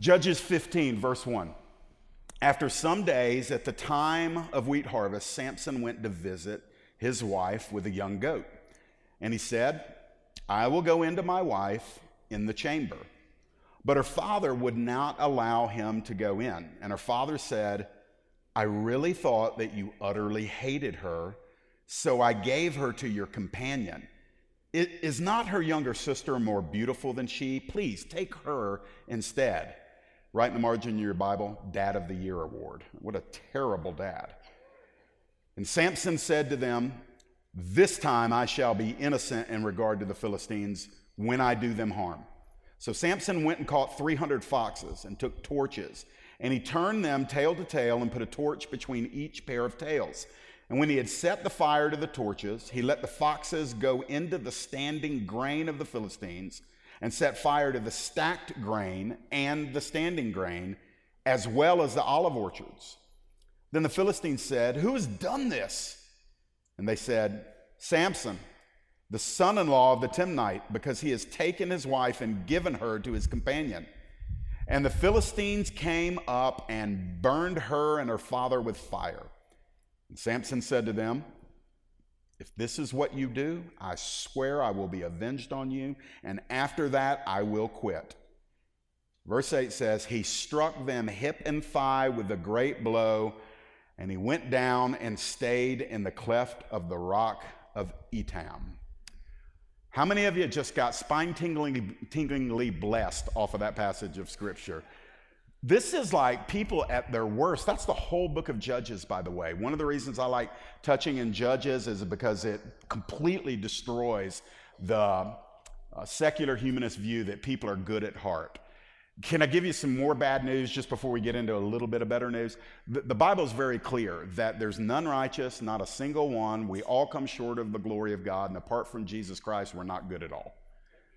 Judges 15, verse 1. After some days, at the time of wheat harvest, Samson went to visit his wife with a young goat. And he said, I will go into my wife in the chamber. But her father would not allow him to go in. And her father said, I really thought that you utterly hated her, so I gave her to your companion. Is not her younger sister more beautiful than she? Please take her instead. Right in the margin of your Bible, Dad of the Year Award. What a terrible dad. And Samson said to them, this time I shall be innocent in regard to the Philistines when I do them harm. So Samson went and caught 300 foxes and took torches, and he turned them tail to tail and put a torch between each pair of tails. And when he had set the fire to the torches, he let the foxes go into the standing grain of the Philistines and set fire to the stacked grain and the standing grain, as well as the olive orchards. Then the Philistines said, who has done this? And they said, Samson, the son-in-law of the Timnite, because he has taken his wife and given her to his companion. And the Philistines came up and burned her and her father with fire. And Samson said to them, if this is what you do, I swear I will be avenged on you, and after that I will quit. Verse 8 says, he struck them hip and thigh with a great blow, and he went down and stayed in the cleft of the rock of Etam. How many of you just got spine-tinglingly blessed off of that passage of Scripture? This is like people at their worst. That's the whole book of Judges, by the way. One of the reasons I like touching in Judges is because it completely destroys the secular humanist view that people are good at heart. Can I give you some more bad news just before we get into a little bit of better news? The Bible is very clear that there's none righteous, not a single one. We all come short of the glory of God, and apart from Jesus Christ, we're not good at all.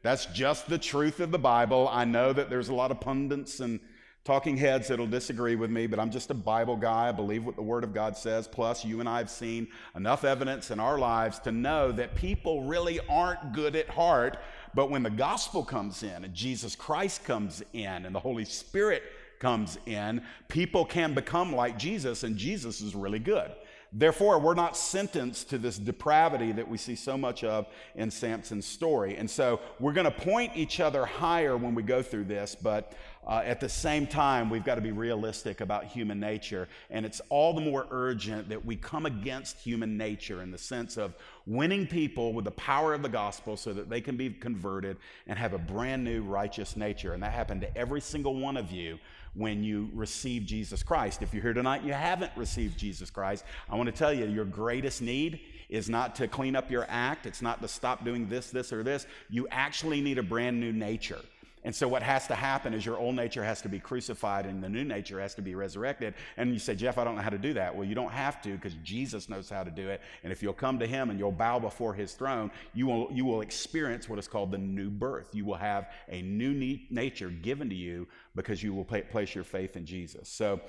That's just the truth of the Bible. I know that there's a lot of pundits and talking heads that'll disagree with me, but I'm just a Bible guy. I believe what the Word of God says. Plus, you and I have seen enough evidence in our lives to know that people really aren't good at heart. But when the gospel comes in and Jesus Christ comes in and the Holy Spirit comes in, people can become like Jesus, and Jesus is really good. Therefore, we're not sentenced to this depravity that we see so much of in Samson's story. And so we're going to point each other higher when we go through this, but at the same time, we've got to be realistic about human nature. And it's all the more urgent that we come against human nature in the sense of winning people with the power of the gospel so that they can be converted and have a brand new righteous nature. And that happened to every single one of you when you receive Jesus Christ. If you're here tonight and you haven't received Jesus Christ, I want to tell you, your greatest need is not to clean up your act. It's not to stop doing this, this, or this. You actually need a brand new nature. And so what has to happen is your old nature has to be crucified and the new nature has to be resurrected. And you say, Jeff, I don't know how to do that. Well, you don't have to, because Jesus knows how to do it. And if you'll come to him and you'll bow before his throne, you will experience what is called the new birth. You will have a new nature given to you because you will place your faith in Jesus. So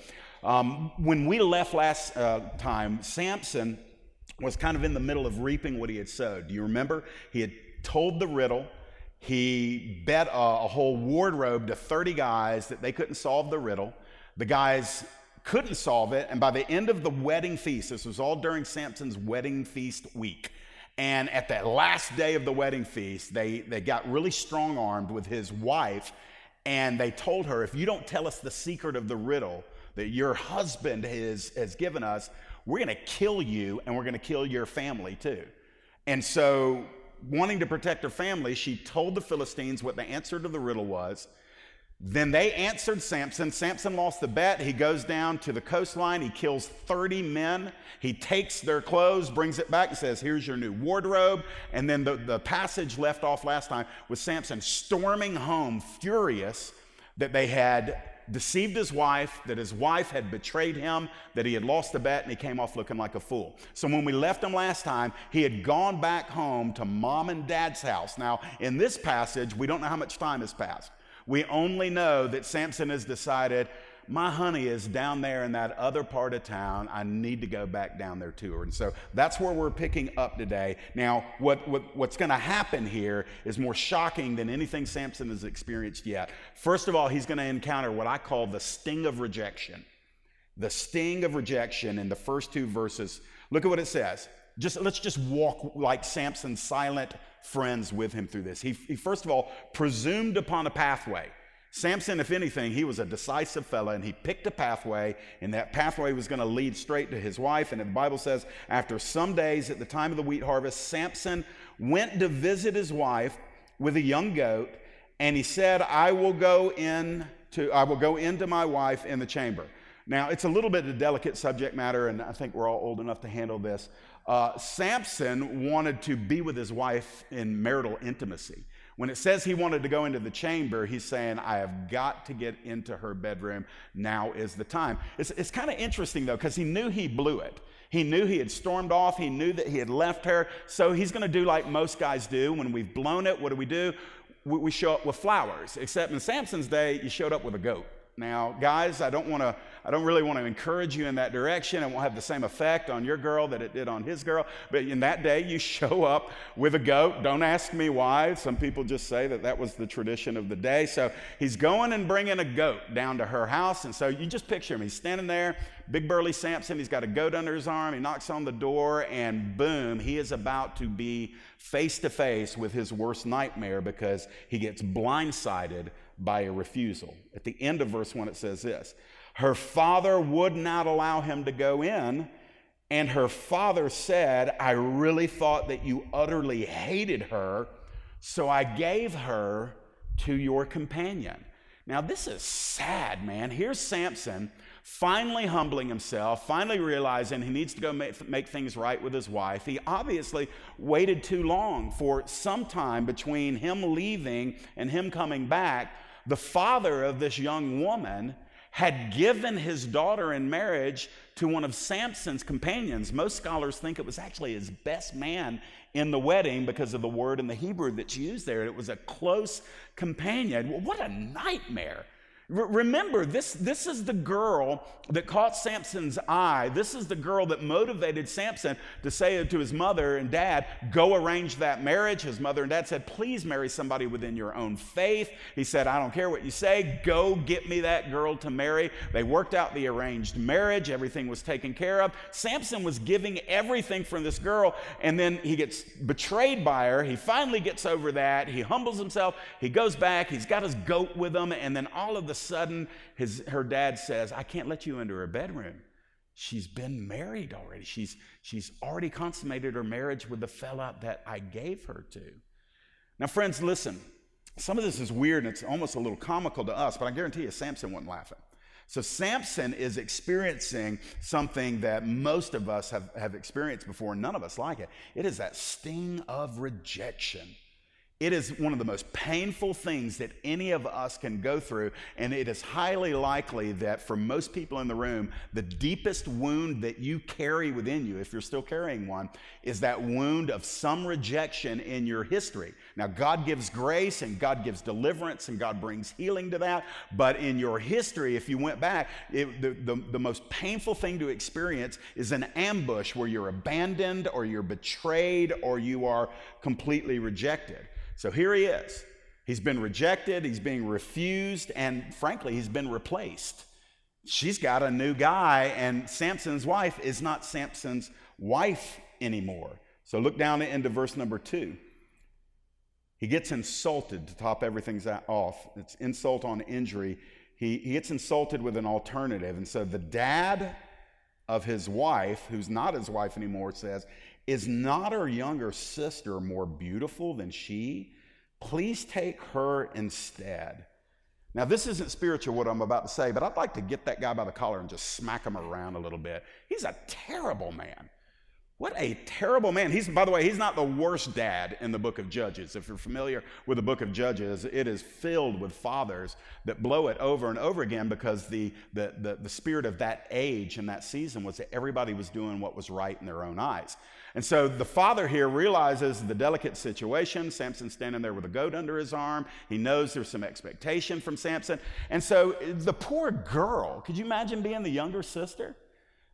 when we left last time, Samson was kind of in the middle of reaping what he had sowed. Do you remember? He had told the riddle. He bet a whole wardrobe to 30 guys that they couldn't solve the riddle. The guys couldn't solve it, and by the end of the wedding feast, this was all during Samson's wedding feast week, and at that last day of the wedding feast, they got really strong-armed with his wife, and they told her, if you don't tell us the secret of the riddle that your husband has given us, we're going to kill you, and we're going to kill your family too. And so, wanting to protect her family, she told the Philistines what the answer to the riddle was. Then they answered Samson. Samson lost the bet. He goes down to the coastline. He kills 30 men. He takes their clothes, brings it back, and says, here's your new wardrobe. And then the passage left off last time with Samson storming home, furious that they had deceived his wife, that his wife had betrayed him, that he had lost the bet, and he came off looking like a fool. So when we left him last time, he had gone back home to mom and dad's house. Now, in this passage, we don't know how much time has passed. We only know that Samson has decided, my honey is down there in that other part of town. I need to go back down there to her. And so that's where we're picking up today. Now, what's going to happen here is more shocking than anything Samson has experienced yet. First of all, he's going to encounter what I call the sting of rejection. The sting of rejection in the first two verses. Look at what it says. Let's just walk like Samson's silent friends with him through this. He first of all presumed upon a pathway. Samson, if anything, he was a decisive fella, and he picked a pathway, and that pathway was going to lead straight to his wife. And the Bible says, after some days at the time of the wheat harvest, Samson went to visit his wife with a young goat, and he said, I will go into my wife in the chamber. Now, it's a little bit of a delicate subject matter, and I think we're all old enough to handle this. Samson wanted to be with his wife in marital intimacy. When it says he wanted to go into the chamber, he's saying, I have got to get into her bedroom. Now is the time. It's kind of interesting, though, because he knew he blew it. He knew he had stormed off. He knew that he had left her. So he's going to do like most guys do. When we've blown it, what do? We show up with flowers, except in Samson's day, you showed up with a goat. Now, guys, I don't really want to encourage you in that direction. It won't have the same effect on your girl that it did on his girl. But in that day, you show up with a goat. Don't ask me why. Some people just say that that was the tradition of the day. So he's going and bringing a goat down to her house. And so you just picture him. He's standing there, big burly Samson. He's got a goat under his arm. He knocks on the door, and boom, he is about to be face to face with his worst nightmare because he gets blindsided by a refusal. At the end of verse 1, it says this: her father would not allow him to go in, and her father said, I really thought that you utterly hated her, so I gave her to your companion. Now, this is sad, man. Here's Samson finally humbling himself, finally realizing he needs to go make things right with his wife. He obviously waited too long. For some time between him leaving and him coming back, the father of this young woman had given his daughter in marriage to one of Samson's companions. Most scholars think it was actually his best man in the wedding because of the word in the Hebrew that's used there. It was a close companion. Well, what a nightmare. Remember, this is the girl that caught Samson's eye. This is the girl that motivated Samson to say to his mother and dad, go arrange that marriage. His mother and dad said, please marry somebody within your own faith. He said, I don't care what you say. Go get me that girl to marry. They worked out the arranged marriage. Everything was taken care of. Samson was giving everything from this girl, and then he gets betrayed by her. He finally gets over that. He humbles himself. He goes back. He's got his goat with him, and then all of the sudden her dad says, I can't let you into her bedroom. She's been married already. She's already consummated her marriage with the fella that I gave her to. Now, friends, listen, some of this is weird and it's almost a little comical to us, but I guarantee you Samson wasn't laughing. So Samson is experiencing something that most of us have experienced before, and none of us like it. It is that sting of rejection. It is one of the most painful things that any of us can go through, and it is highly likely that for most people in the room, the deepest wound that you carry within you, if you're still carrying one, is that wound of some rejection in your history. Now, God gives grace, and God gives deliverance, and God brings healing to that, but in your history, if you went back, the most painful thing to experience is an ambush where you're abandoned, or you're betrayed, or you are completely rejected. So here he is. He's been rejected, he's being refused, and frankly, he's been replaced. She's got a new guy, and Samson's wife is not Samson's wife anymore. So look down into verse number 2. He gets insulted to top everything off. It's insult on injury. He gets insulted with an alternative. And so the dad of his wife, who's not his wife anymore, says, is not her younger sister more beautiful than she? Please take her instead. Now, this isn't spiritual, what I'm about to say, but I'd like to get that guy by the collar and just smack him around a little bit. He's a terrible man. What a terrible man. He's, by the way, he's not the worst dad in the book of Judges. If you're familiar with the book of Judges, it is filled with fathers that blow it over and over again, because the spirit of that age and that season was that everybody was doing what was right in their own eyes. And so the father here realizes the delicate situation. Samson's standing there with a goat under his arm. He knows there's some expectation from Samson. And so the poor girl, could you imagine being the younger sister?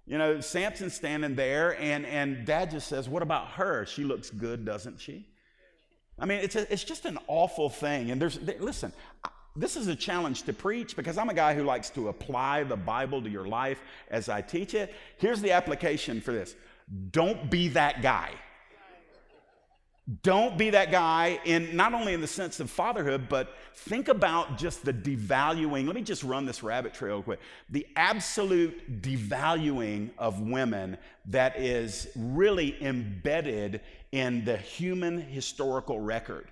You know, Samson's standing there, and dad just says, what about her? She looks good, doesn't she? I mean, it's just an awful thing. And listen, this is a challenge to preach, because I'm a guy who likes to apply the Bible to your life as I teach it. Here's the application for this. Don't be that guy. Don't be that guy, in not only in the sense of fatherhood, but think about just the devaluing. Let me just run this rabbit trail quick. The absolute devaluing of women that is really embedded in the human historical record.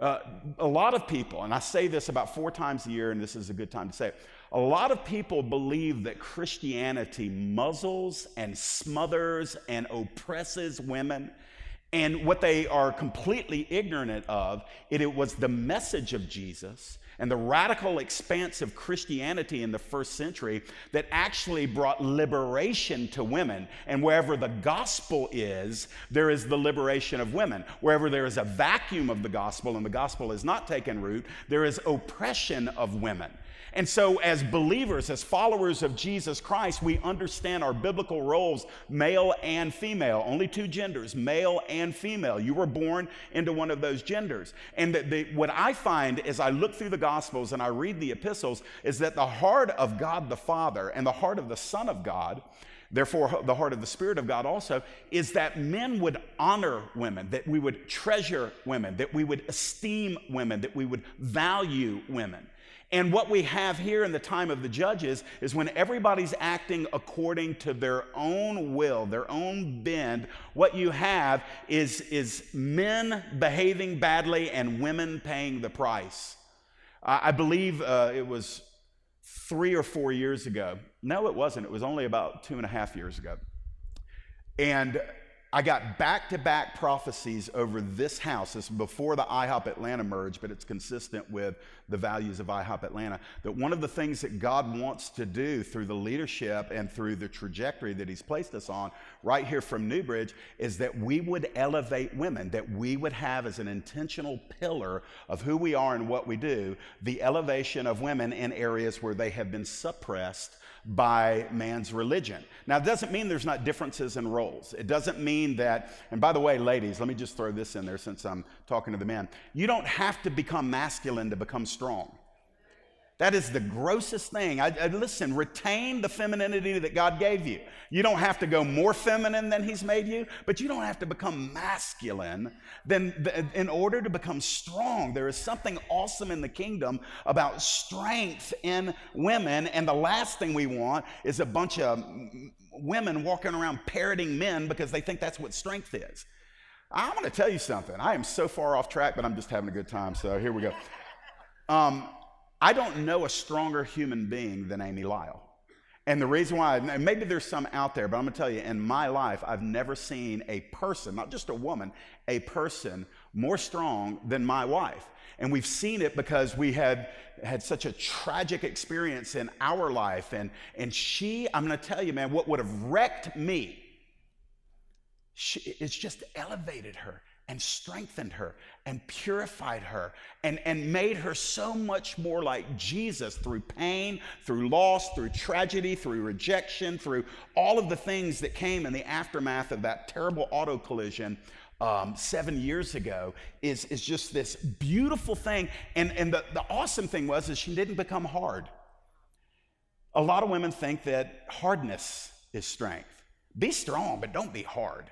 A lot of people, and I say this about 4 times a year, and this is a good time to say it, a lot of people believe that Christianity muzzles and smothers and oppresses women. And what they are completely ignorant of, it was the message of Jesus and the radical expanse of Christianity in the first century that actually brought liberation to women. And wherever the gospel is, there is the liberation of women. Wherever there is a vacuum of the gospel and the gospel is not taken root, there is oppression of women. And so as believers, as followers of Jesus Christ, we understand our biblical roles, male and female, only 2 genders, male and female. You were born into one of those genders. And what I find as I look through the Gospels and I read the epistles is that the heart of God the Father and the heart of the Son of God, therefore the heart of the Spirit of God also, is that men would honor women, that we would treasure women, that we would esteem women, that we would value women. And what we have here in the time of the Judges is when everybody's acting according to their own will, their own bend, what you have is men behaving badly and women paying the price. I believe it was 3 or 4 years ago. No, it wasn't. It was only about 2.5 years ago. And I got back-to-back prophecies over this house. This is before the IHOP Atlanta merge, but it's consistent with the values of IHOP Atlanta, that one of the things that God wants to do through the leadership and through the trajectory that he's placed us on right here from Newbridge is that we would elevate women, that we would have as an intentional pillar of who we are and what we do, the elevation of women in areas where they have been suppressed by man's religion. Now, it doesn't mean there's not differences in roles. It doesn't mean that, and by the way, ladies, let me just throw this in there since I'm talking to the men. You don't have to become masculine to become strong. That is the grossest thing. Listen, retain the femininity that God gave you. You don't have to go more feminine than he's made you, but you don't have to become masculine in order to become strong. There is something awesome in the kingdom about strength in women, and the last thing we want is a bunch of women walking around parroting men because they think that's what strength is. I'm going to tell you something. I am so far off track, but I'm just having a good time, so here we go. I don't know a stronger human being than Amy Lyle. And the reason why, maybe there's some out there, but I'm going to tell you, in my life, I've never seen a person, not just a woman, a person more strong than my wife. And we've seen it because we had such a tragic experience in our life. And she, I'm going to tell you, man, what would have wrecked me, it's just elevated her and strengthened her and purified her and made her so much more like Jesus through pain, through loss, through tragedy, through rejection, through all of the things that came in the aftermath of that terrible auto collision 7 years ago is just this beautiful thing. And the awesome thing was she didn't become hard. A lot of women think that hardness is strength. Be strong, but don't be hard.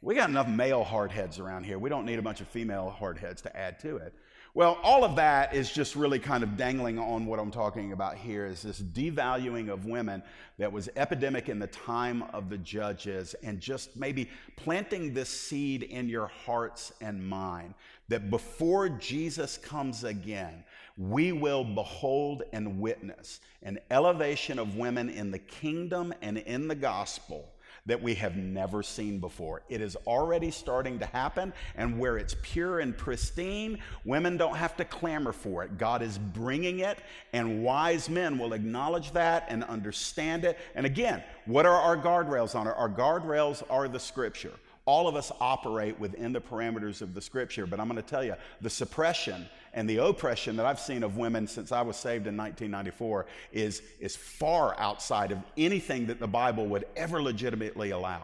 We got enough male hard heads around here. We don't need a bunch of female hard heads to add to it. Well, all of that is just really kind of dangling on what I'm talking about here is this devaluing of women that was epidemic in the time of the Judges, and just maybe planting this seed in your hearts and mind that before Jesus comes again, we will behold and witness an elevation of women in the kingdom and in the gospel that we have never seen before. It is already starting to happen, and where it's pure and pristine, women don't have to clamor for it. God is bringing it, and wise men will acknowledge that and understand it. And again, what are our guardrails on it? Our guardrails are the Scripture. All of us operate within the parameters of the Scripture, but I'm going to tell you, the suppression and the oppression that I've seen of women since I was saved in 1994 is far outside of anything that the Bible would ever legitimately allow.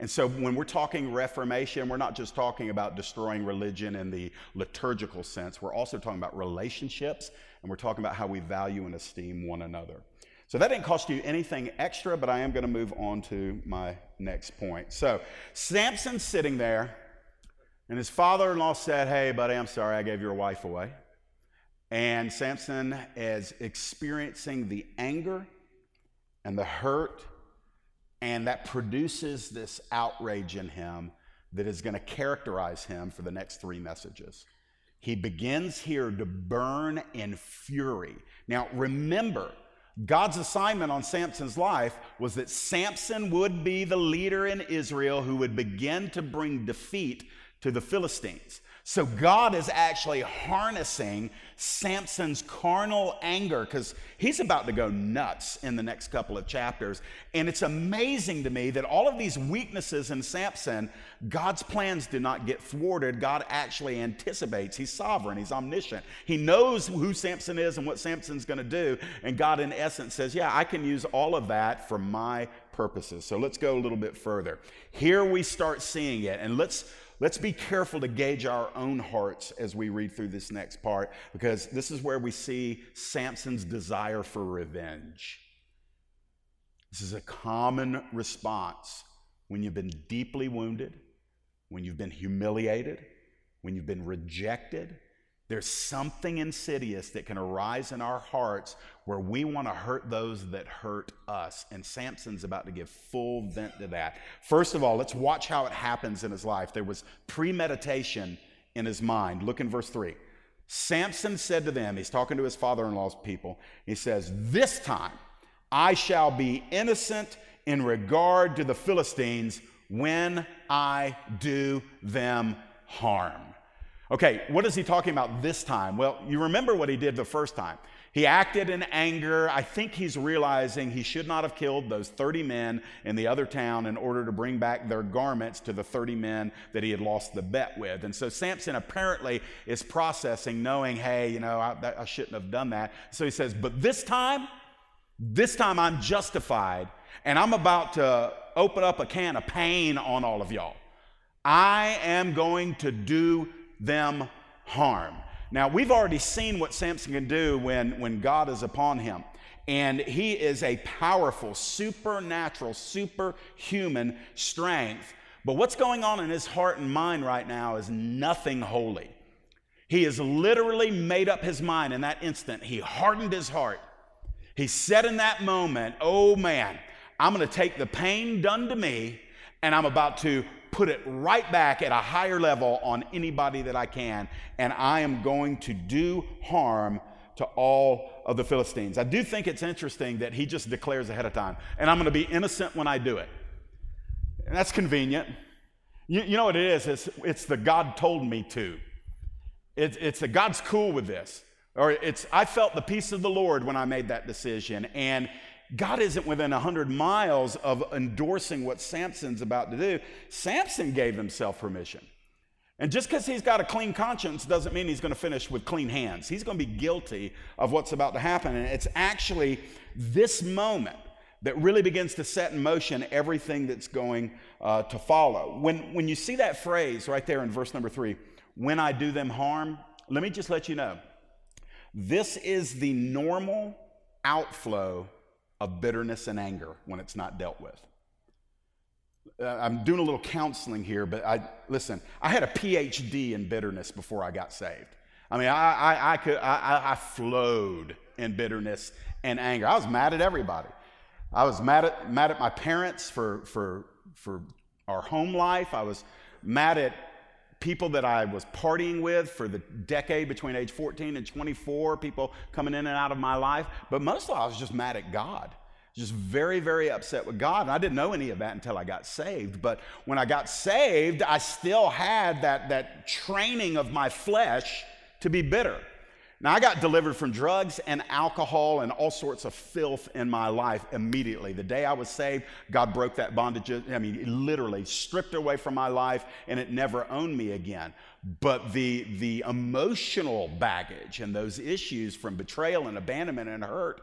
And so when we're talking reformation, we're not just talking about destroying religion in the liturgical sense. We're also talking about relationships, and we're talking about how we value and esteem one another. So that didn't cost you anything extra, but I am going to move on to my next point. So Samson's sitting there, and his father-in-law said, "Hey, buddy, I'm sorry I gave your wife away." And Samson is experiencing the anger and the hurt, and that produces this outrage in him that is going to characterize him for the next three messages. He begins here to burn in fury. Now, remember, God's assignment on Samson's life was that Samson would be the leader in Israel who would begin to bring defeat to the Philistines. So God is actually harnessing Samson's carnal anger, because he's about to go nuts in the next couple of chapters. And it's amazing to me that all of these weaknesses in Samson, God's plans do not get thwarted. God actually anticipates. He's sovereign. He's omniscient. He knows who Samson is and what Samson's going to do. And God, in essence, says, yeah, I can use all of that for my purposes. So let's go a little bit further. Here we start seeing it. And let's be careful to gauge our own hearts as we read through this next part, because this is where we see Samson's desire for revenge. This is a common response when you've been deeply wounded, when you've been humiliated, when you've been rejected. There's something insidious that can arise in our hearts where we want to hurt those that hurt us. And Samson's about to give full vent to that. First of all, let's watch how it happens in his life. There was premeditation in his mind. Look in verse 3. Samson said to them, he's talking to his father-in-law's people, he says, "This time I shall be innocent in regard to the Philistines when I do them harm." Okay, what is he talking about this time? Well, you remember what he did the first time. He acted in anger. I think he's realizing he should not have killed those 30 men in the other town in order to bring back their garments to the 30 men that he had lost the bet with. And so Samson apparently is processing, knowing, hey, you know, I shouldn't have done that. So he says, but this time I'm justified, and I'm about to open up a can of pain on all of y'all. I am going to do them harm. Now, we've already seen what Samson can do when God is upon him. And he is a powerful, supernatural, superhuman strength. But what's going on in his heart and mind right now is nothing holy. He has literally made up his mind in that instant. He hardened his heart. He said in that moment, oh man, I'm going to take the pain done to me, and I'm about to put it right back at a higher level on anybody that I can, and I am going to do harm to all of the Philistines. I do think it's interesting that he just declares ahead of time, and I'm going to be innocent when I do it. And that's convenient. You know what it is? It's the God told me to. It's the God's cool with this. Or it's I felt the peace of the Lord when I made that decision. And God isn't within 100 miles of endorsing what Samson's about to do. Samson gave himself permission. And just because he's got a clean conscience doesn't mean he's going to finish with clean hands. He's going to be guilty of what's about to happen. And it's actually this moment that really begins to set in motion everything that's going to follow. When you see that phrase right there in verse number 3, when I do them harm, let me just let you know, this is the normal outflow of bitterness and anger when it's not dealt with. I'm doing a little counseling here, but I had a PhD in bitterness before I got saved. I mean, I flowed in bitterness and anger. I was mad at everybody. I was mad at my parents for our home life. I was mad at people that I was partying with for the decade between age 14 and 24, people coming in and out of my life. But most of all, I was just mad at God. Just very, very upset with God. And I didn't know any of that until I got saved. But when I got saved, I still had that training of my flesh to be bitter. Now, I got delivered from drugs and alcohol and all sorts of filth in my life immediately. The day I was saved, God broke that bondage. I mean, literally stripped away from my life, and it never owned me again. But the emotional baggage and those issues from betrayal and abandonment and hurt,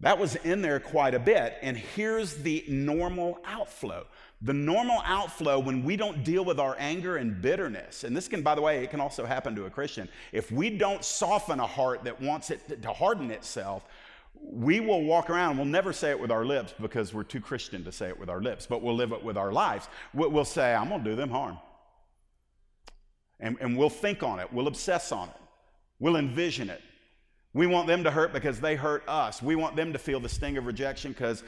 that was in there quite a bit. And here's the normal outflow. The normal outflow when we don't deal with our anger and bitterness, and this can, by the way, it can also happen to a Christian. If we don't soften a heart that wants it to harden itself, we will walk around. We'll never say it with our lips because we're too Christian to say it with our lips, but we'll live it with our lives. We'll say, I'm going to do them harm. And we'll think on it. We'll obsess on it. We'll envision it. We want them to hurt because they hurt us. We want them to feel the sting of rejection because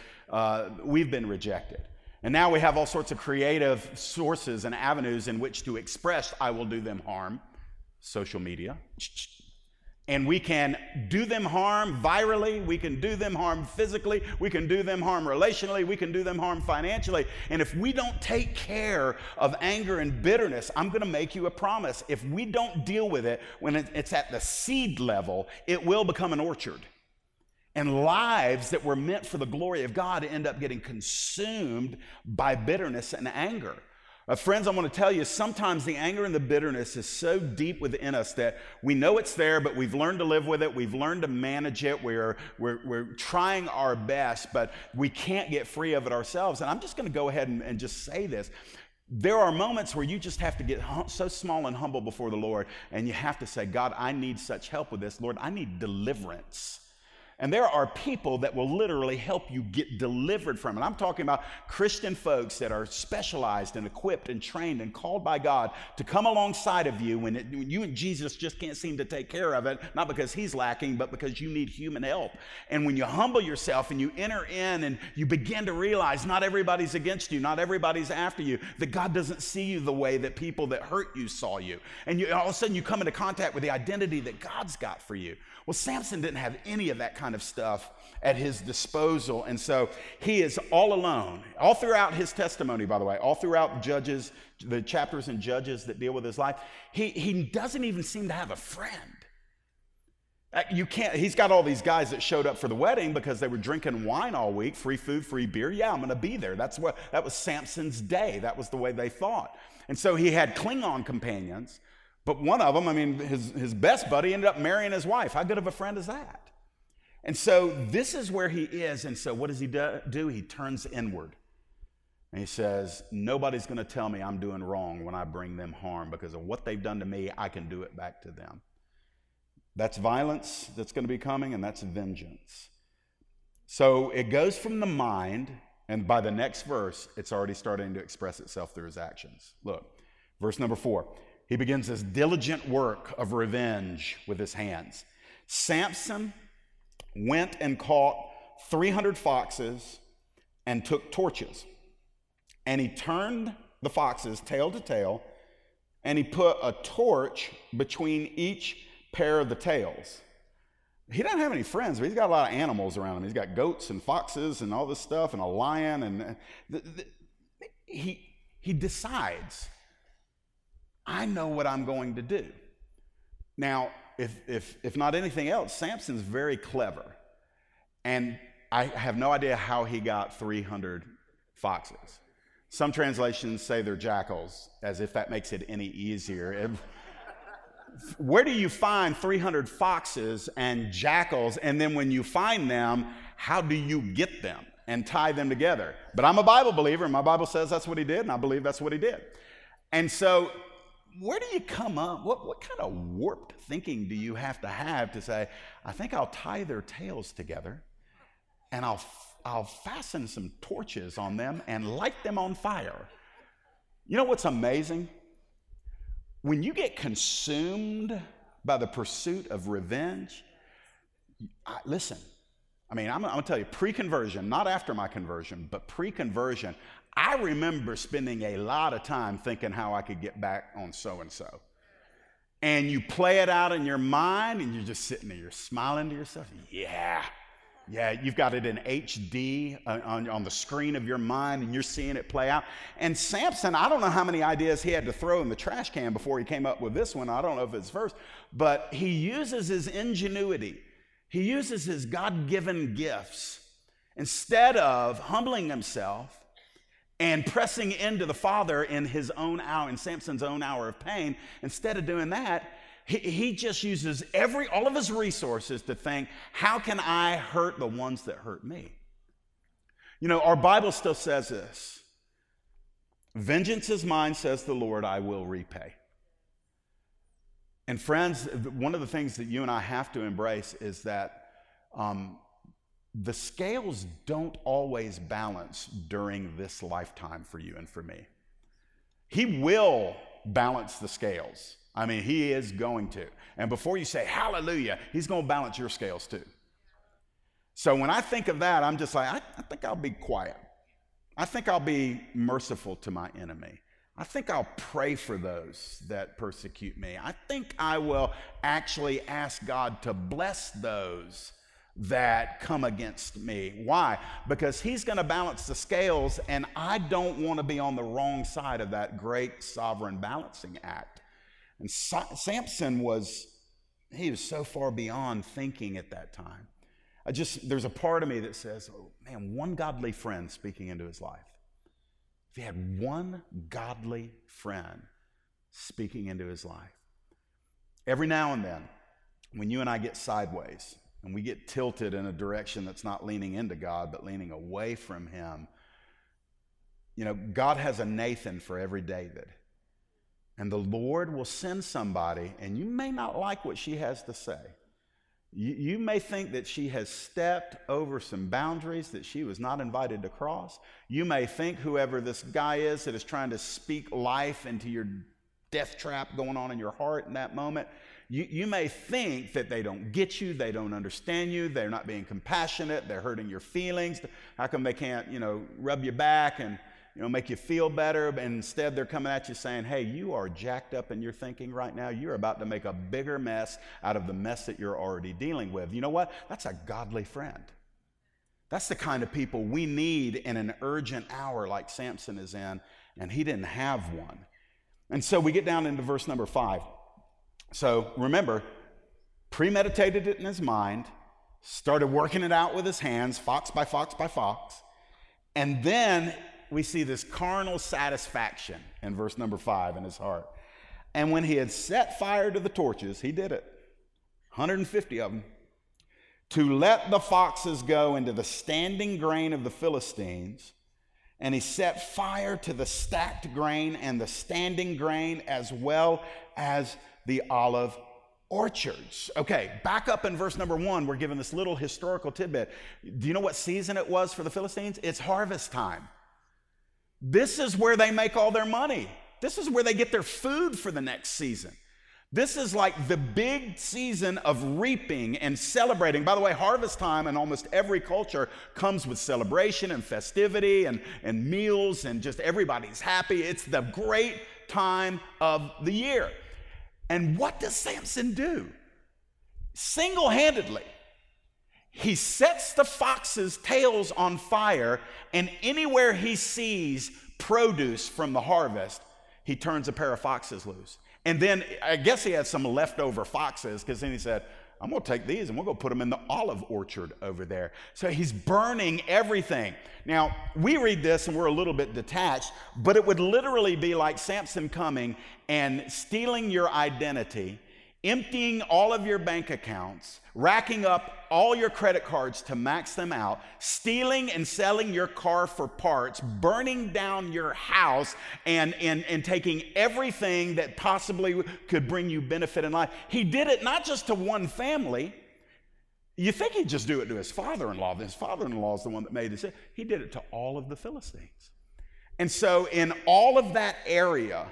we've been rejected. And now we have all sorts of creative sources and avenues in which to express, I will do them harm, social media. And we can do them harm virally. We can do them harm physically. We can do them harm relationally. We can do them harm financially. And if we don't take care of anger and bitterness, I'm going to make you a promise. If we don't deal with it when it's at the seed level, it will become an orchard. And lives that were meant for the glory of God end up getting consumed by bitterness and anger. Friends, I want to tell you, sometimes the anger and the bitterness is so deep within us that we know it's there, but we've learned to live with it. We've learned to manage it. We're trying our best, but we can't get free of it ourselves. And I'm just going to go ahead and just say this. There are moments where you just have to get so small and humble before the Lord, and you have to say, God, I need such help with this. Lord, I need deliverance. And there are people that will literally help you get delivered from it. I'm talking about Christian folks that are specialized and equipped and trained and called by God to come alongside of you when you and Jesus just can't seem to take care of it, not because he's lacking, but because you need human help. And when you humble yourself and you enter in and you begin to realize not everybody's against you, not everybody's after you, that God doesn't see you the way that people that hurt you saw you. And all of a sudden you come into contact with the identity that God's got for you. Well, Samson didn't have any of that kind of stuff at his disposal, and so he is all alone. All throughout his testimony, by the way, all throughout Judges, the chapters in Judges that deal with his life, he doesn't even seem to have a friend. You can't, he's got all these guys that showed up for the wedding because they were drinking wine all week, free food, free beer. Yeah, I'm going to be there. That was Samson's day. That was the way they thought. And so he had Klingon companions, but one of them, I mean, his best buddy ended up marrying his wife. How good of a friend is that? And so this is where he is. And so what does he do? He turns inward. And he says, nobody's going to tell me I'm doing wrong when I bring them harm, because of what they've done to me, I can do it back to them. That's violence that's going to be coming, and that's vengeance. So it goes from the mind, and by the next verse, it's already starting to express itself through his actions. Look, verse number 4. He begins this diligent work of revenge with his hands. Samson went and caught 300 foxes and took torches. And he turned the foxes tail to tail, and he put a torch between each pair of the tails. He doesn't have any friends, but he's got a lot of animals around him. He's got goats and foxes and all this stuff and a lion. And he decides, I know what I'm going to do. Now, if not anything else, Samson's very clever. And I have no idea how he got 300 foxes. Some translations say they're jackals, as if that makes it any easier. Where do you find 300 foxes and jackals? And then when you find them, how do you get them and tie them together? But I'm a Bible believer, and my Bible says that's what he did, and I believe that's what he did. And so, where do you come up? What kind of warped thinking do you have to say, I think I'll tie their tails together, and I'll fasten some torches on them and light them on fire? You know what's amazing? When you get consumed by the pursuit of revenge, I'm going to tell you, pre-conversion, not after my conversion, but pre-conversion, I remember spending a lot of time thinking how I could get back on so-and-so. And you play it out in your mind, and you're just sitting there, you're smiling to yourself. Yeah, Yeah, you've got it in HD on the screen of your mind, and you're seeing it play out. And Samson, I don't know how many ideas he had to throw in the trash can before he came up with this one. I don't know if it's first, but he uses his ingenuity. He uses his God-given gifts. Instead of humbling himself and pressing into the Father in his own hour, in Samson's own hour of pain, instead of doing that, he just uses all of his resources to think, how can I hurt the ones that hurt me? You know, our Bible still says this: vengeance is mine, says the Lord, I will repay. And friends, one of the things that you and I have to embrace is that the scales don't always balance during this lifetime for you and for me. He will balance the scales. I mean, he is going to. And before you say hallelujah, he's going to balance your scales too. So when I think of that, I'm just like, I think I'll be quiet. I think I'll be merciful to my enemy. I think I'll pray for those that persecute me. I think I will actually ask God to bless those that come against me. Why? Because he's going to balance the scales, and I don't want to be on the wrong side of that great sovereign balancing act. And Samson was so far beyond thinking at that time. There's a part of me that says, oh man, one godly friend speaking into his life. If he had one godly friend speaking into his life. Every now and then, when you and I get sideways and we get tilted in a direction that's not leaning into God, but leaning away from him, you know, God has a Nathan for every David. And the Lord will send somebody, and you may not like what she has to say. You may think that she has stepped over some boundaries that she was not invited to cross. You may think whoever this guy is that is trying to speak life into your death trap going on in your heart in that moment, you may think that they don't get you, they don't understand you, they're not being compassionate, they're hurting your feelings. How come they can't, you know, rub your back and, you know, make you feel better? And instead they're coming at you saying, hey, you are jacked up in your thinking right now. You're about to make a bigger mess out of the mess that you're already dealing with. You know what? That's a godly friend. That's the kind of people we need in an urgent hour like Samson is in, and he didn't have one. And so we get down into verse number 5. So remember, premeditated it in his mind, started working it out with his hands, fox by fox by fox, and then we see this carnal satisfaction in verse number 5 in his heart. And when he had set fire to the torches, he did it, 150 of them, to let the foxes go into the standing grain of the Philistines. And he set fire to the stacked grain and the standing grain, as well as the olive orchards. Okay, back up in verse number 1, we're given this little historical tidbit. Do you know what season it was for the Philistines? It's harvest time. This is where they make all their money. This is where they get their food for the next season. This is like the big season of reaping and celebrating. By the way, harvest time in almost every culture comes with celebration and festivity and meals, and just everybody's happy. It's the great time of the year. And what does Samson do? Single-handedly, he sets the foxes' tails on fire, and anywhere he sees produce from the harvest, he turns a pair of foxes loose. And then I guess he had some leftover foxes, because then he said, I'm going to take these and we're going to put them in the olive orchard over there. So he's burning everything. Now, we read this and we're a little bit detached, but it would literally be like Samson coming and stealing your identity, emptying all of your bank accounts, racking up all your credit cards to max them out, stealing and selling your car for parts, burning down your house, and taking everything that possibly could bring you benefit in life. He did it not just to one family. You think he'd just do it to his father-in-law. His father-in-law is the one that made it. He did it to all of the Philistines. And so in all of that area,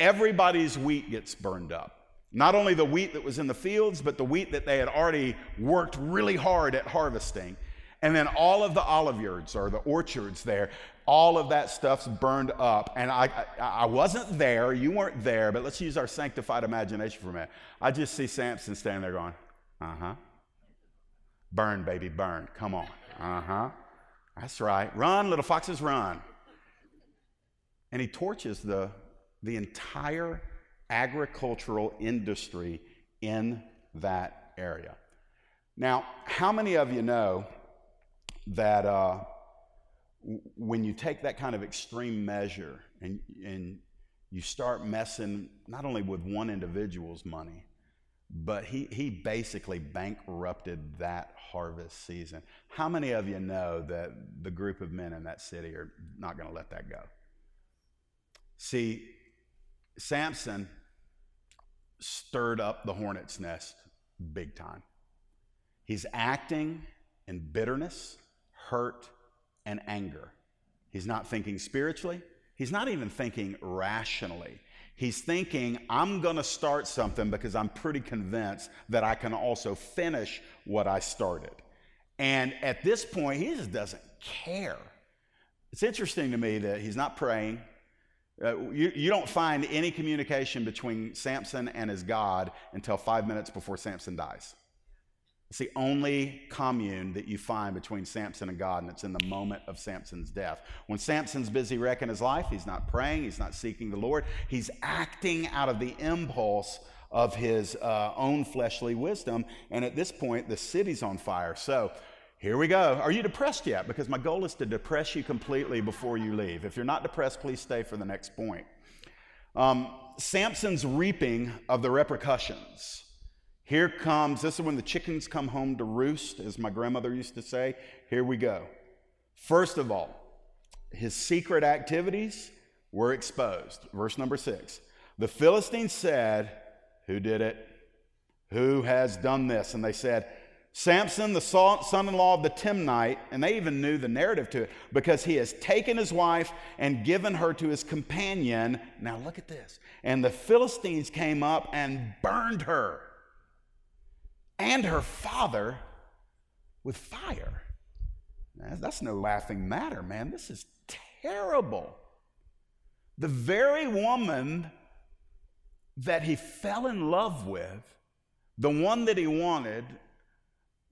everybody's wheat gets burned up. Not only the wheat that was in the fields, but the wheat that they had already worked really hard at harvesting. And then all of the oliveyards, or the orchards there, all of that stuff's burned up. And I wasn't there, you weren't there, but let's use our sanctified imagination for a minute. I just see Samson standing there going, Burn, baby, burn. Come on. Uh-huh. That's right. Run, little foxes, run. And he torches the entire agricultural industry in that area. Now, how many of you know that when you take that kind of extreme measure and you start messing not only with one individual's money, but he basically bankrupted that harvest season. How many of you know that the group of men in that city are not going to let that go? See, Samson stirred up the hornet's nest big time. He's acting in bitterness, hurt, and anger. He's not thinking spiritually. He's not even thinking rationally. He's thinking, I'm going to start something because I'm pretty convinced that I can also finish what I started. And at this point, he just doesn't care. It's interesting to me that he's not praying. You don't find any communication between Samson and his God until 5 minutes before Samson dies. It's the only commune that you find between Samson and God, and it's in the moment of Samson's death. When Samson's busy wrecking his life, he's not praying, he's not seeking the Lord. He's acting out of the impulse of his own fleshly wisdom, and at this point, the city's on fire. So here we go. Are you depressed yet? Because my goal is to depress you completely before you leave. If you're not depressed, please stay for the next point. Samson's reaping of the repercussions. Here comes, this is when the chickens come home to roost, as my grandmother used to say. Here we go. First of all, his secret activities were exposed. Verse number 6. The Philistines said, who did it? Who has done this? And they said, Samson, the son-in-law of the Timnite, and they even knew the narrative to it, because he has taken his wife and given her to his companion. Now look at this. And the Philistines came up and burned her and her father with fire. That's no laughing matter, man. This is terrible. The very woman that he fell in love with, the one that he wanted,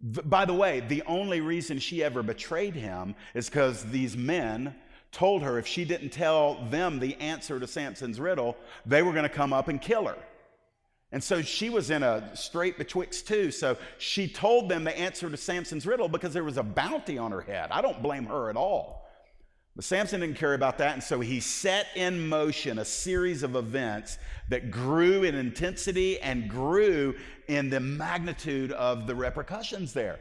by the way, the only reason she ever betrayed him is because these men told her if she didn't tell them the answer to Samson's riddle, they were going to come up and kill her. And so she was in a strait betwixt two, so she told them the answer to Samson's riddle because there was a bounty on her head. I don't blame her at all. But Samson didn't care about that, and so he set in motion a series of events that grew in intensity and grew in the magnitude of the repercussions there.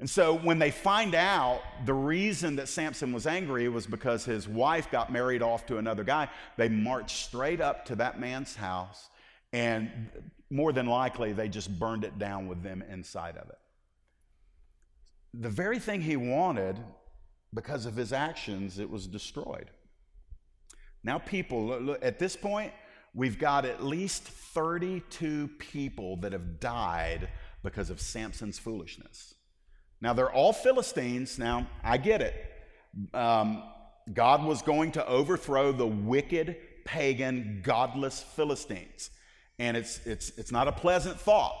And so when they find out the reason that Samson was angry was because his wife got married off to another guy, they marched straight up to that man's house. And more than likely, they just burned it down with them inside of it. The very thing he wanted, because of his actions, it was destroyed. Now people, look, at this point, we've got at least 32 people that have died because of Samson's foolishness. Now, they're all Philistines. Now, I get it. God was going to overthrow the wicked, pagan, godless Philistines. And it's not a pleasant thought,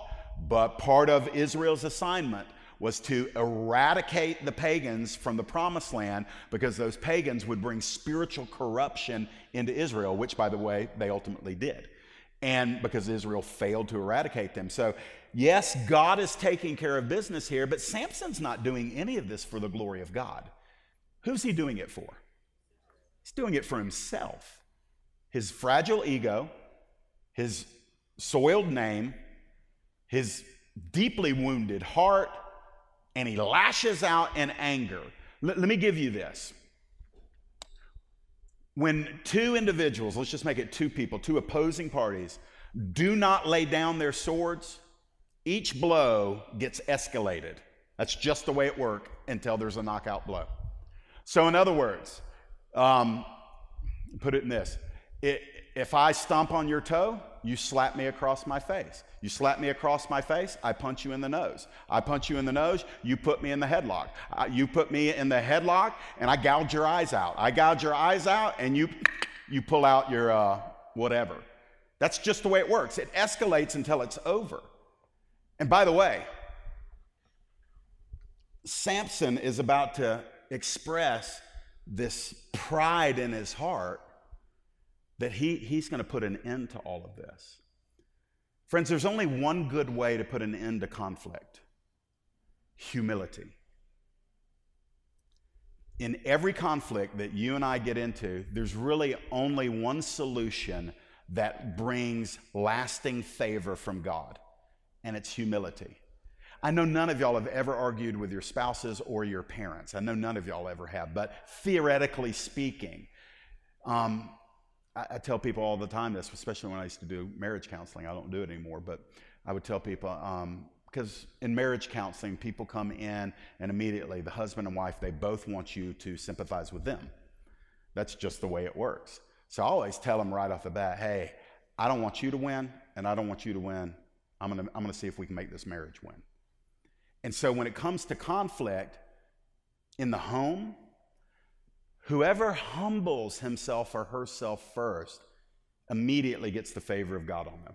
but part of Israel's assignment was to eradicate the pagans from the promised land because those pagans would bring spiritual corruption into Israel, which, by the way, they ultimately did, and because Israel failed to eradicate them. So, yes, God is taking care of business here, but Samson's not doing any of this for the glory of God. Who's he doing it for? He's doing it for himself. His fragile ego, his soiled name, his deeply wounded heart, and he lashes out in anger. Let me give you this. When two individuals, let's just make it two people, two opposing parties, do not lay down their swords, each blow gets escalated. That's just the way it works until there's a knockout blow. So in other words, put it in this. If I stomp on your toe, you slap me across my face. You slap me across my face, I punch you in the nose. I punch you in the nose, you put me in the headlock. You put me in the headlock, and I gouge your eyes out. I gouge your eyes out, and you pull out your whatever. That's just the way it works. It escalates until it's over. And by the way, Samson is about to express this pride in his heart that he's going to put an end to all of this. Friends, there's only one good way to put an end to conflict: humility. In every conflict that you and I get into, there's really only one solution that brings lasting favor from God, and it's humility. I know none of y'all have ever argued with your spouses or your parents. I know none of y'all ever have, but theoretically speaking, I tell people all the time this, especially when I used to do marriage counseling. I don't do it anymore, but I would tell people, because in marriage counseling, people come in and immediately the husband and wife, they both want you to sympathize with them. That's just the way it works. So I always tell them right off the bat, hey, I don't want you to win, and I don't want you to win. I'm gonna see if we can make this marriage win. And so when it comes to conflict in the home, whoever humbles himself or herself first immediately gets the favor of God on them.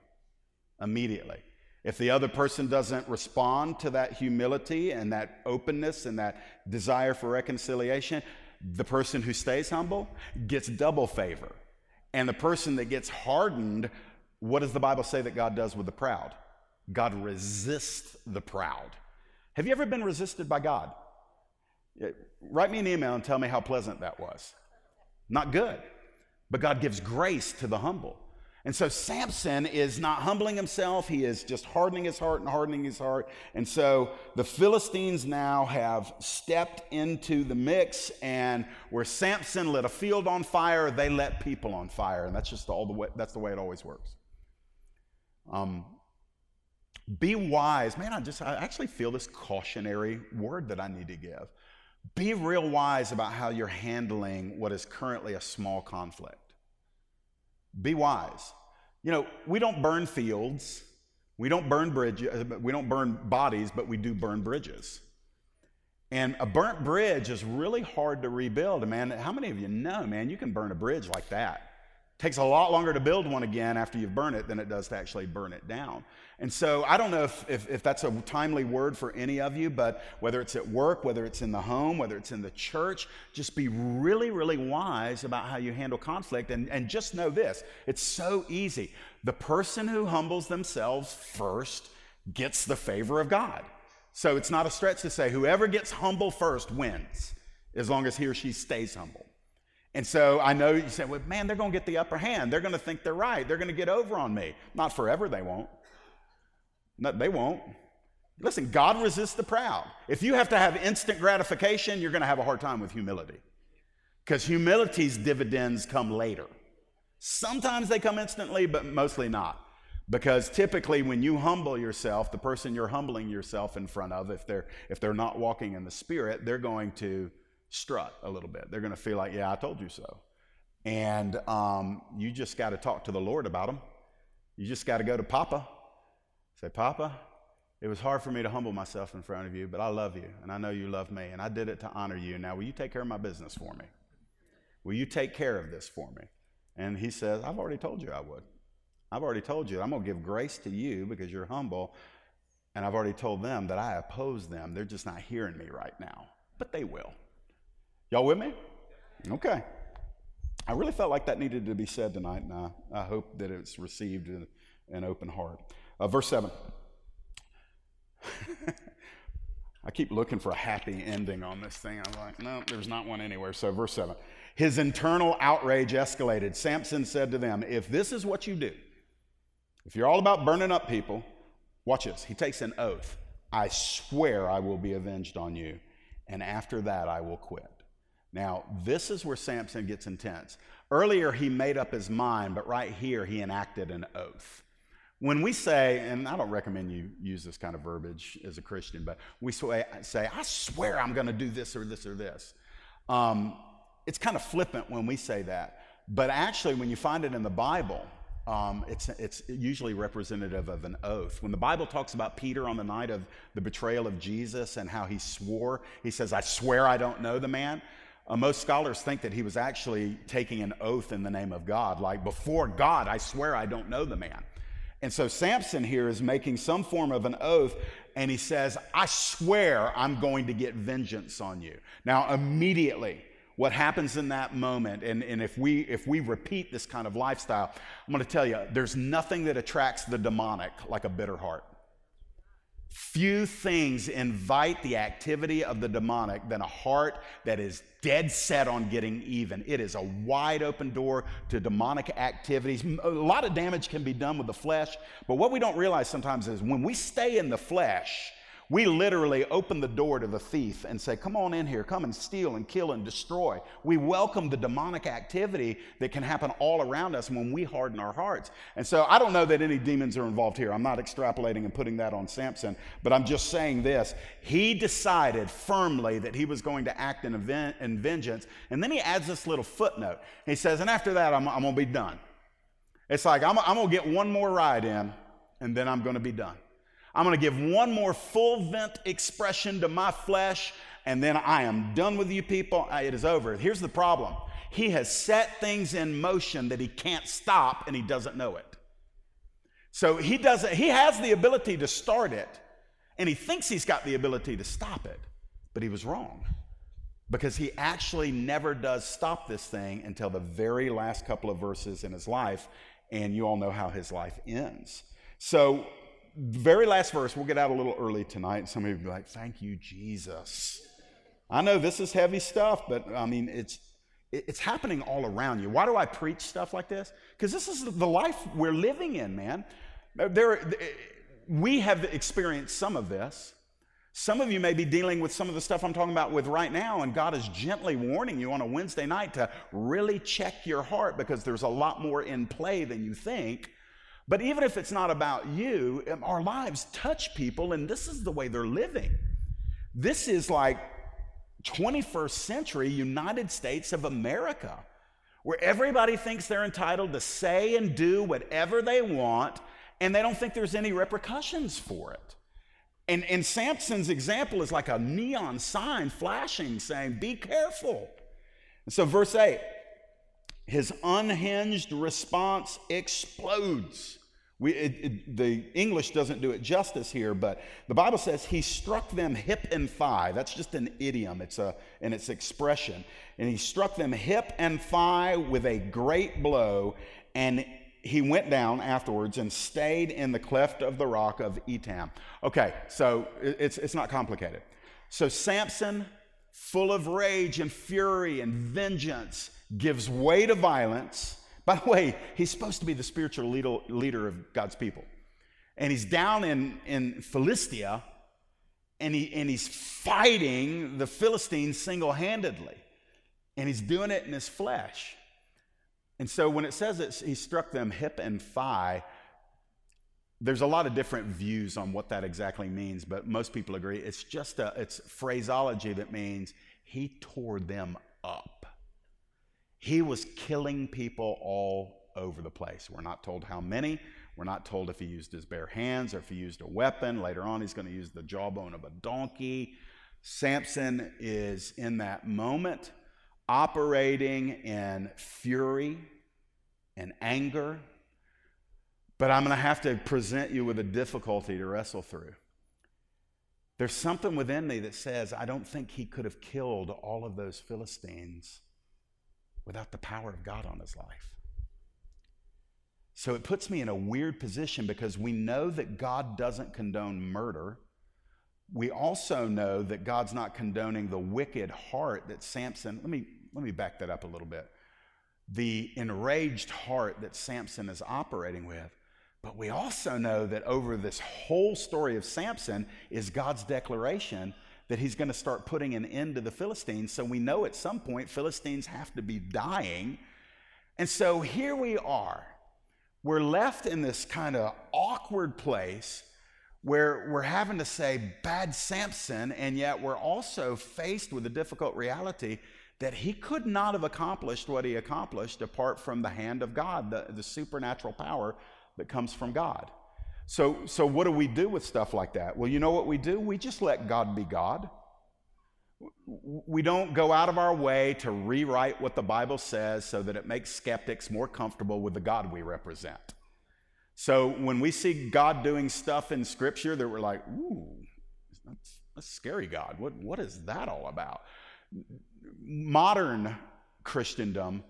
Immediately. If the other person doesn't respond to that humility and that openness and that desire for reconciliation, the person who stays humble gets double favor. And the person that gets hardened, what does the Bible say that God does with the proud? God resists the proud. Have you ever been resisted by God? Write me an email and tell me how pleasant that was. Not good. But God gives grace to the humble. And so Samson is not humbling himself. He is just hardening his heart and hardening his heart. And so the Philistines now have stepped into the mix, and where Samson lit a field on fire, they let people on fire. And that's just that's the way it always works. Be wise. Man, I actually feel this cautionary word that I need to give. Be real wise about how you're handling what is currently a small conflict. Be wise. You know, we don't burn fields. We don't burn bridges. We don't burn bodies, but we do burn bridges. And a burnt bridge is really hard to rebuild. And man, how many of you know, man, you can burn a bridge like that. Takes a lot longer to build one again after you've burned it than it does to actually burn it down. And so I don't know if that's a timely word for any of you, but whether it's at work, whether it's in the home, whether it's in the church, just be really, really wise about how you handle conflict. And just know this, it's so easy. The person who humbles themselves first gets the favor of God. So it's not a stretch to say whoever gets humble first wins, as long as he or she stays humble. And so I know you say, well, man, they're going to get the upper hand. They're going to think they're right. They're going to get over on me. Not forever, they won't. No, they won't. Listen, God resists the proud. If you have to have instant gratification, you're going to have a hard time with humility, because humility's dividends come later. Sometimes they come instantly, but mostly not. Because typically when you humble yourself, the person you're humbling yourself in front of, if they're not walking in the Spirit, they're going to strut a little bit. They're going to feel like, yeah, I told you so. And you just got to talk to the Lord about them. You just got to go to Papa. Say, Papa, it was hard for me to humble myself in front of you, but I love you, and I know you love me, and I did it to honor you. Now, will you take care of my business for me? Will you take care of this for me? And he says, I've already told you I would. I've already told you. I'm going to give grace to you because you're humble, and I've already told them that I oppose them. They're just not hearing me right now, but they will. Y'all with me? Okay. I really felt like that needed to be said tonight, and I hope that it's received in an open heart. Verse 7. I keep looking for a happy ending on this thing. I'm like, no, there's not one anywhere. So verse 7. His internal outrage escalated. Samson said to them, if this is what you do, if you're all about burning up people, watch this. He takes an oath. I swear I will be avenged on you, and after that I will quit. Now, this is where Samson gets intense. Earlier, he made up his mind, but right here, he enacted an oath. When we say, and I don't recommend you use this kind of verbiage as a Christian, but we say, I swear I'm going to do this or this or this. It's kind of flippant when we say that. But actually, when you find it in the Bible, it's usually representative of an oath. When the Bible talks about Peter on the night of the betrayal of Jesus and how he swore, he says, I swear I don't know the man. Most scholars think that he was actually taking an oath in the name of God, like, before God, I swear I don't know the man. And so Samson here is making some form of an oath, and he says, I swear I'm going to get vengeance on you. Now, immediately, what happens in that moment, and if we repeat this kind of lifestyle, I'm going to tell you, there's nothing that attracts the demonic like a bitter heart. Few things invite the activity of the demonic than a heart that is dead set on getting even. It is a wide open door to demonic activities. A lot of damage can be done with the flesh, but what we don't realize sometimes is when we stay in the flesh, we literally open the door to the thief and say, come on in here, come and steal and kill and destroy. We welcome the demonic activity that can happen all around us when we harden our hearts. And so I don't know that any demons are involved here. I'm not extrapolating and putting that on Samson, but I'm just saying this. He decided firmly that he was going to act in vengeance. And then he adds this little footnote. He says, and after that, I'm going to be done. It's like, I'm going to get one more ride in, and then I'm going to be done. I'm going to give one more full vent expression to my flesh, and then I am done with you people. It is over. Here's the problem. He has set things in motion that he can't stop, and he doesn't know it. So he has the ability to start it, and he thinks he's got the ability to stop it, but he was wrong because he actually never does stop this thing until the very last couple of verses in his life, and you all know how his life ends. So the very last verse, we'll get out a little early tonight. Some of you will be like, thank you, Jesus. I know this is heavy stuff, but I mean, it's happening all around you. Why do I preach stuff like this? Because this is the life we're living in, man. We have experienced some of this. Some of you may be dealing with some of the stuff I'm talking about with right now, and God is gently warning you on a Wednesday night to really check your heart because there's a lot more in play than you think. But even if it's not about you, our lives touch people, and this is the way they're living. This is like 21st century United States of America, where everybody thinks they're entitled to say and do whatever they want, and they don't think there's any repercussions for it. And Samson's example is like a neon sign flashing, saying, be careful. And so verse 8. His unhinged response explodes. The English doesn't do it justice here, but the Bible says he struck them hip and thigh. That's just an idiom in its expression. And he struck them hip and thigh with a great blow, and he went down afterwards and stayed in the cleft of the rock of Etam. Okay, so it's not complicated. So Samson, full of rage and fury and vengeance, gives way to violence. By the way, he's supposed to be the spiritual leader of God's people. And he's down in Philistia, and he's fighting the Philistines single-handedly. And he's doing it in his flesh. And so when it says that he struck them hip and thigh, there's a lot of different views on what that exactly means, but most people agree it's just it's phraseology that means he tore them up. He was killing people all over the place. We're not told how many. We're not told if he used his bare hands or if he used a weapon. Later on, he's going to use the jawbone of a donkey. Samson is in that moment operating in fury and anger. But I'm going to have to present you with a difficulty to wrestle through. There's something within me that says I don't think he could have killed all of those Philistines without the power of God on his life. So it puts me in a weird position because we know that God doesn't condone murder. We also know that God's not condoning the wicked heart that Samson, let me back that up a little bit, the enraged heart that Samson is operating with. But we also know that over this whole story of Samson is God's declaration that he's going to start putting an end to the Philistines. So we know at some point Philistines have to be dying. And so here we are. We're left in this kind of awkward place where we're having to say bad Samson, and yet we're also faced with the difficult reality that he could not have accomplished what he accomplished apart from the hand of God, the supernatural power that comes from God. So what do we do with stuff like that? Well, you know what we do? We just let God be God. We don't go out of our way to rewrite what the Bible says so that it makes skeptics more comfortable with the God we represent. So when we see God doing stuff in Scripture that we're like, ooh, that's scary, God. What is that all about? Modern Christendom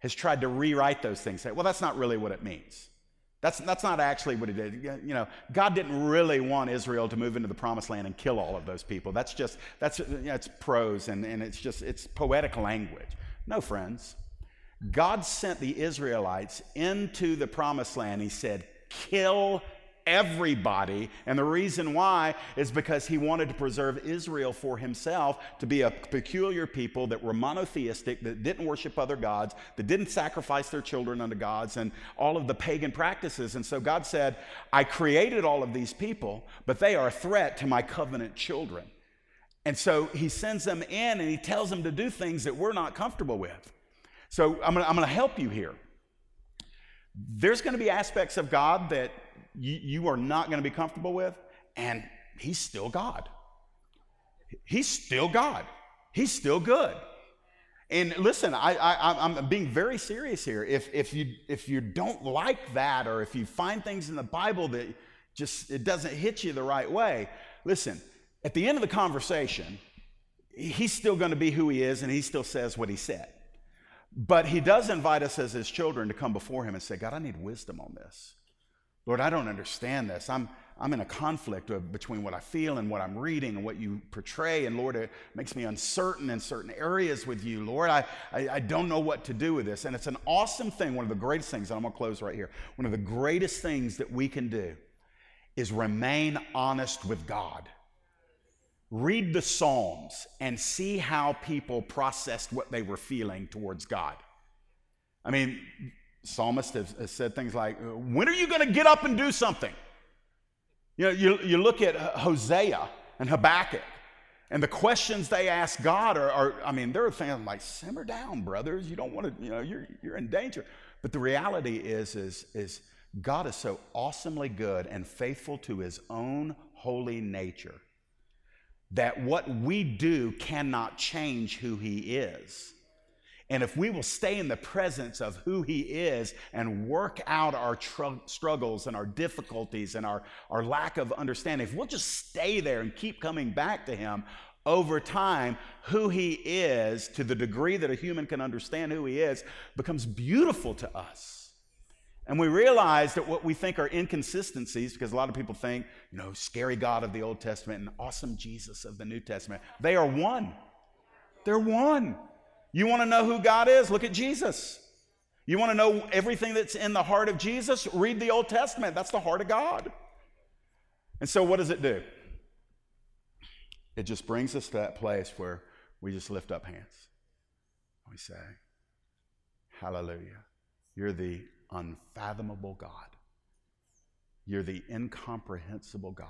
has tried to rewrite those things. Say, well, that's not really what it means. That's not actually what it is. You know, God didn't really want Israel to move into the promised land and kill all of those people. That's just, you know, it's prose and it's just, it's poetic language. No, friends. God sent the Israelites into the promised land. He said, kill everybody. And the reason why is because he wanted to preserve Israel for himself to be a peculiar people that were monotheistic, that didn't worship other gods, that didn't sacrifice their children unto gods, and all of the pagan practices. And so God said, I created all of these people, but they are a threat to my covenant children. And so he sends them in and he tells them to do things that we're not comfortable with. So I'm going to help you here. There's going to be aspects of God that you are not going to be comfortable with, and he's still God. He's still God. He's still good. And listen, I'm being very serious here. If you don't like that, or if you find things in the Bible that just, it doesn't hit you the right way, listen, at the end of the conversation, he's still going to be who he is, and he still says what he said. But he does invite us as his children to come before him and say, God, I need wisdom on this. Lord, I don't understand this. I'm in a conflict between what I feel and what I'm reading and what you portray. And Lord, it makes me uncertain in certain areas with you. Lord, I don't know what to do with this. And it's an awesome thing. One of the greatest things, and I'm going to close right here. One of the greatest things that we can do is remain honest with God. Read the Psalms and see how people processed what they were feeling towards God. I mean, psalmists have said things like, when are you going to get up and do something? You know, you look at Hosea and Habakkuk, and the questions they ask God are I mean, there are things like, simmer down, brothers. You don't want to, you know, you're in danger. But the reality is God is so awesomely good and faithful to his own holy nature that what we do cannot change who he is. And if we will stay in the presence of who he is and work out our struggles and our difficulties and our lack of understanding, if we'll just stay there and keep coming back to him, over time, who he is, to the degree that a human can understand who he is, becomes beautiful to us. And we realize that what we think are inconsistencies, because a lot of people think, you know, scary God of the Old Testament and awesome Jesus of the New Testament, they are one. They're one. You want to know who God is? Look at Jesus. You want to know everything that's in the heart of Jesus? Read the Old Testament. That's the heart of God. And so what does it do? It just brings us to that place where we just lift up hands. We say, hallelujah. You're the unfathomable God. You're the incomprehensible God.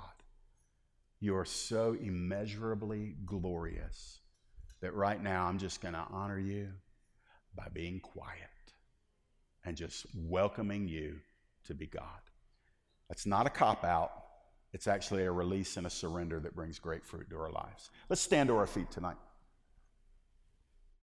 You are so immeasurably glorious that right now I'm just going to honor you by being quiet and just welcoming you to be God. That's not a cop-out. It's actually a release and a surrender that brings great fruit to our lives. Let's stand to our feet tonight.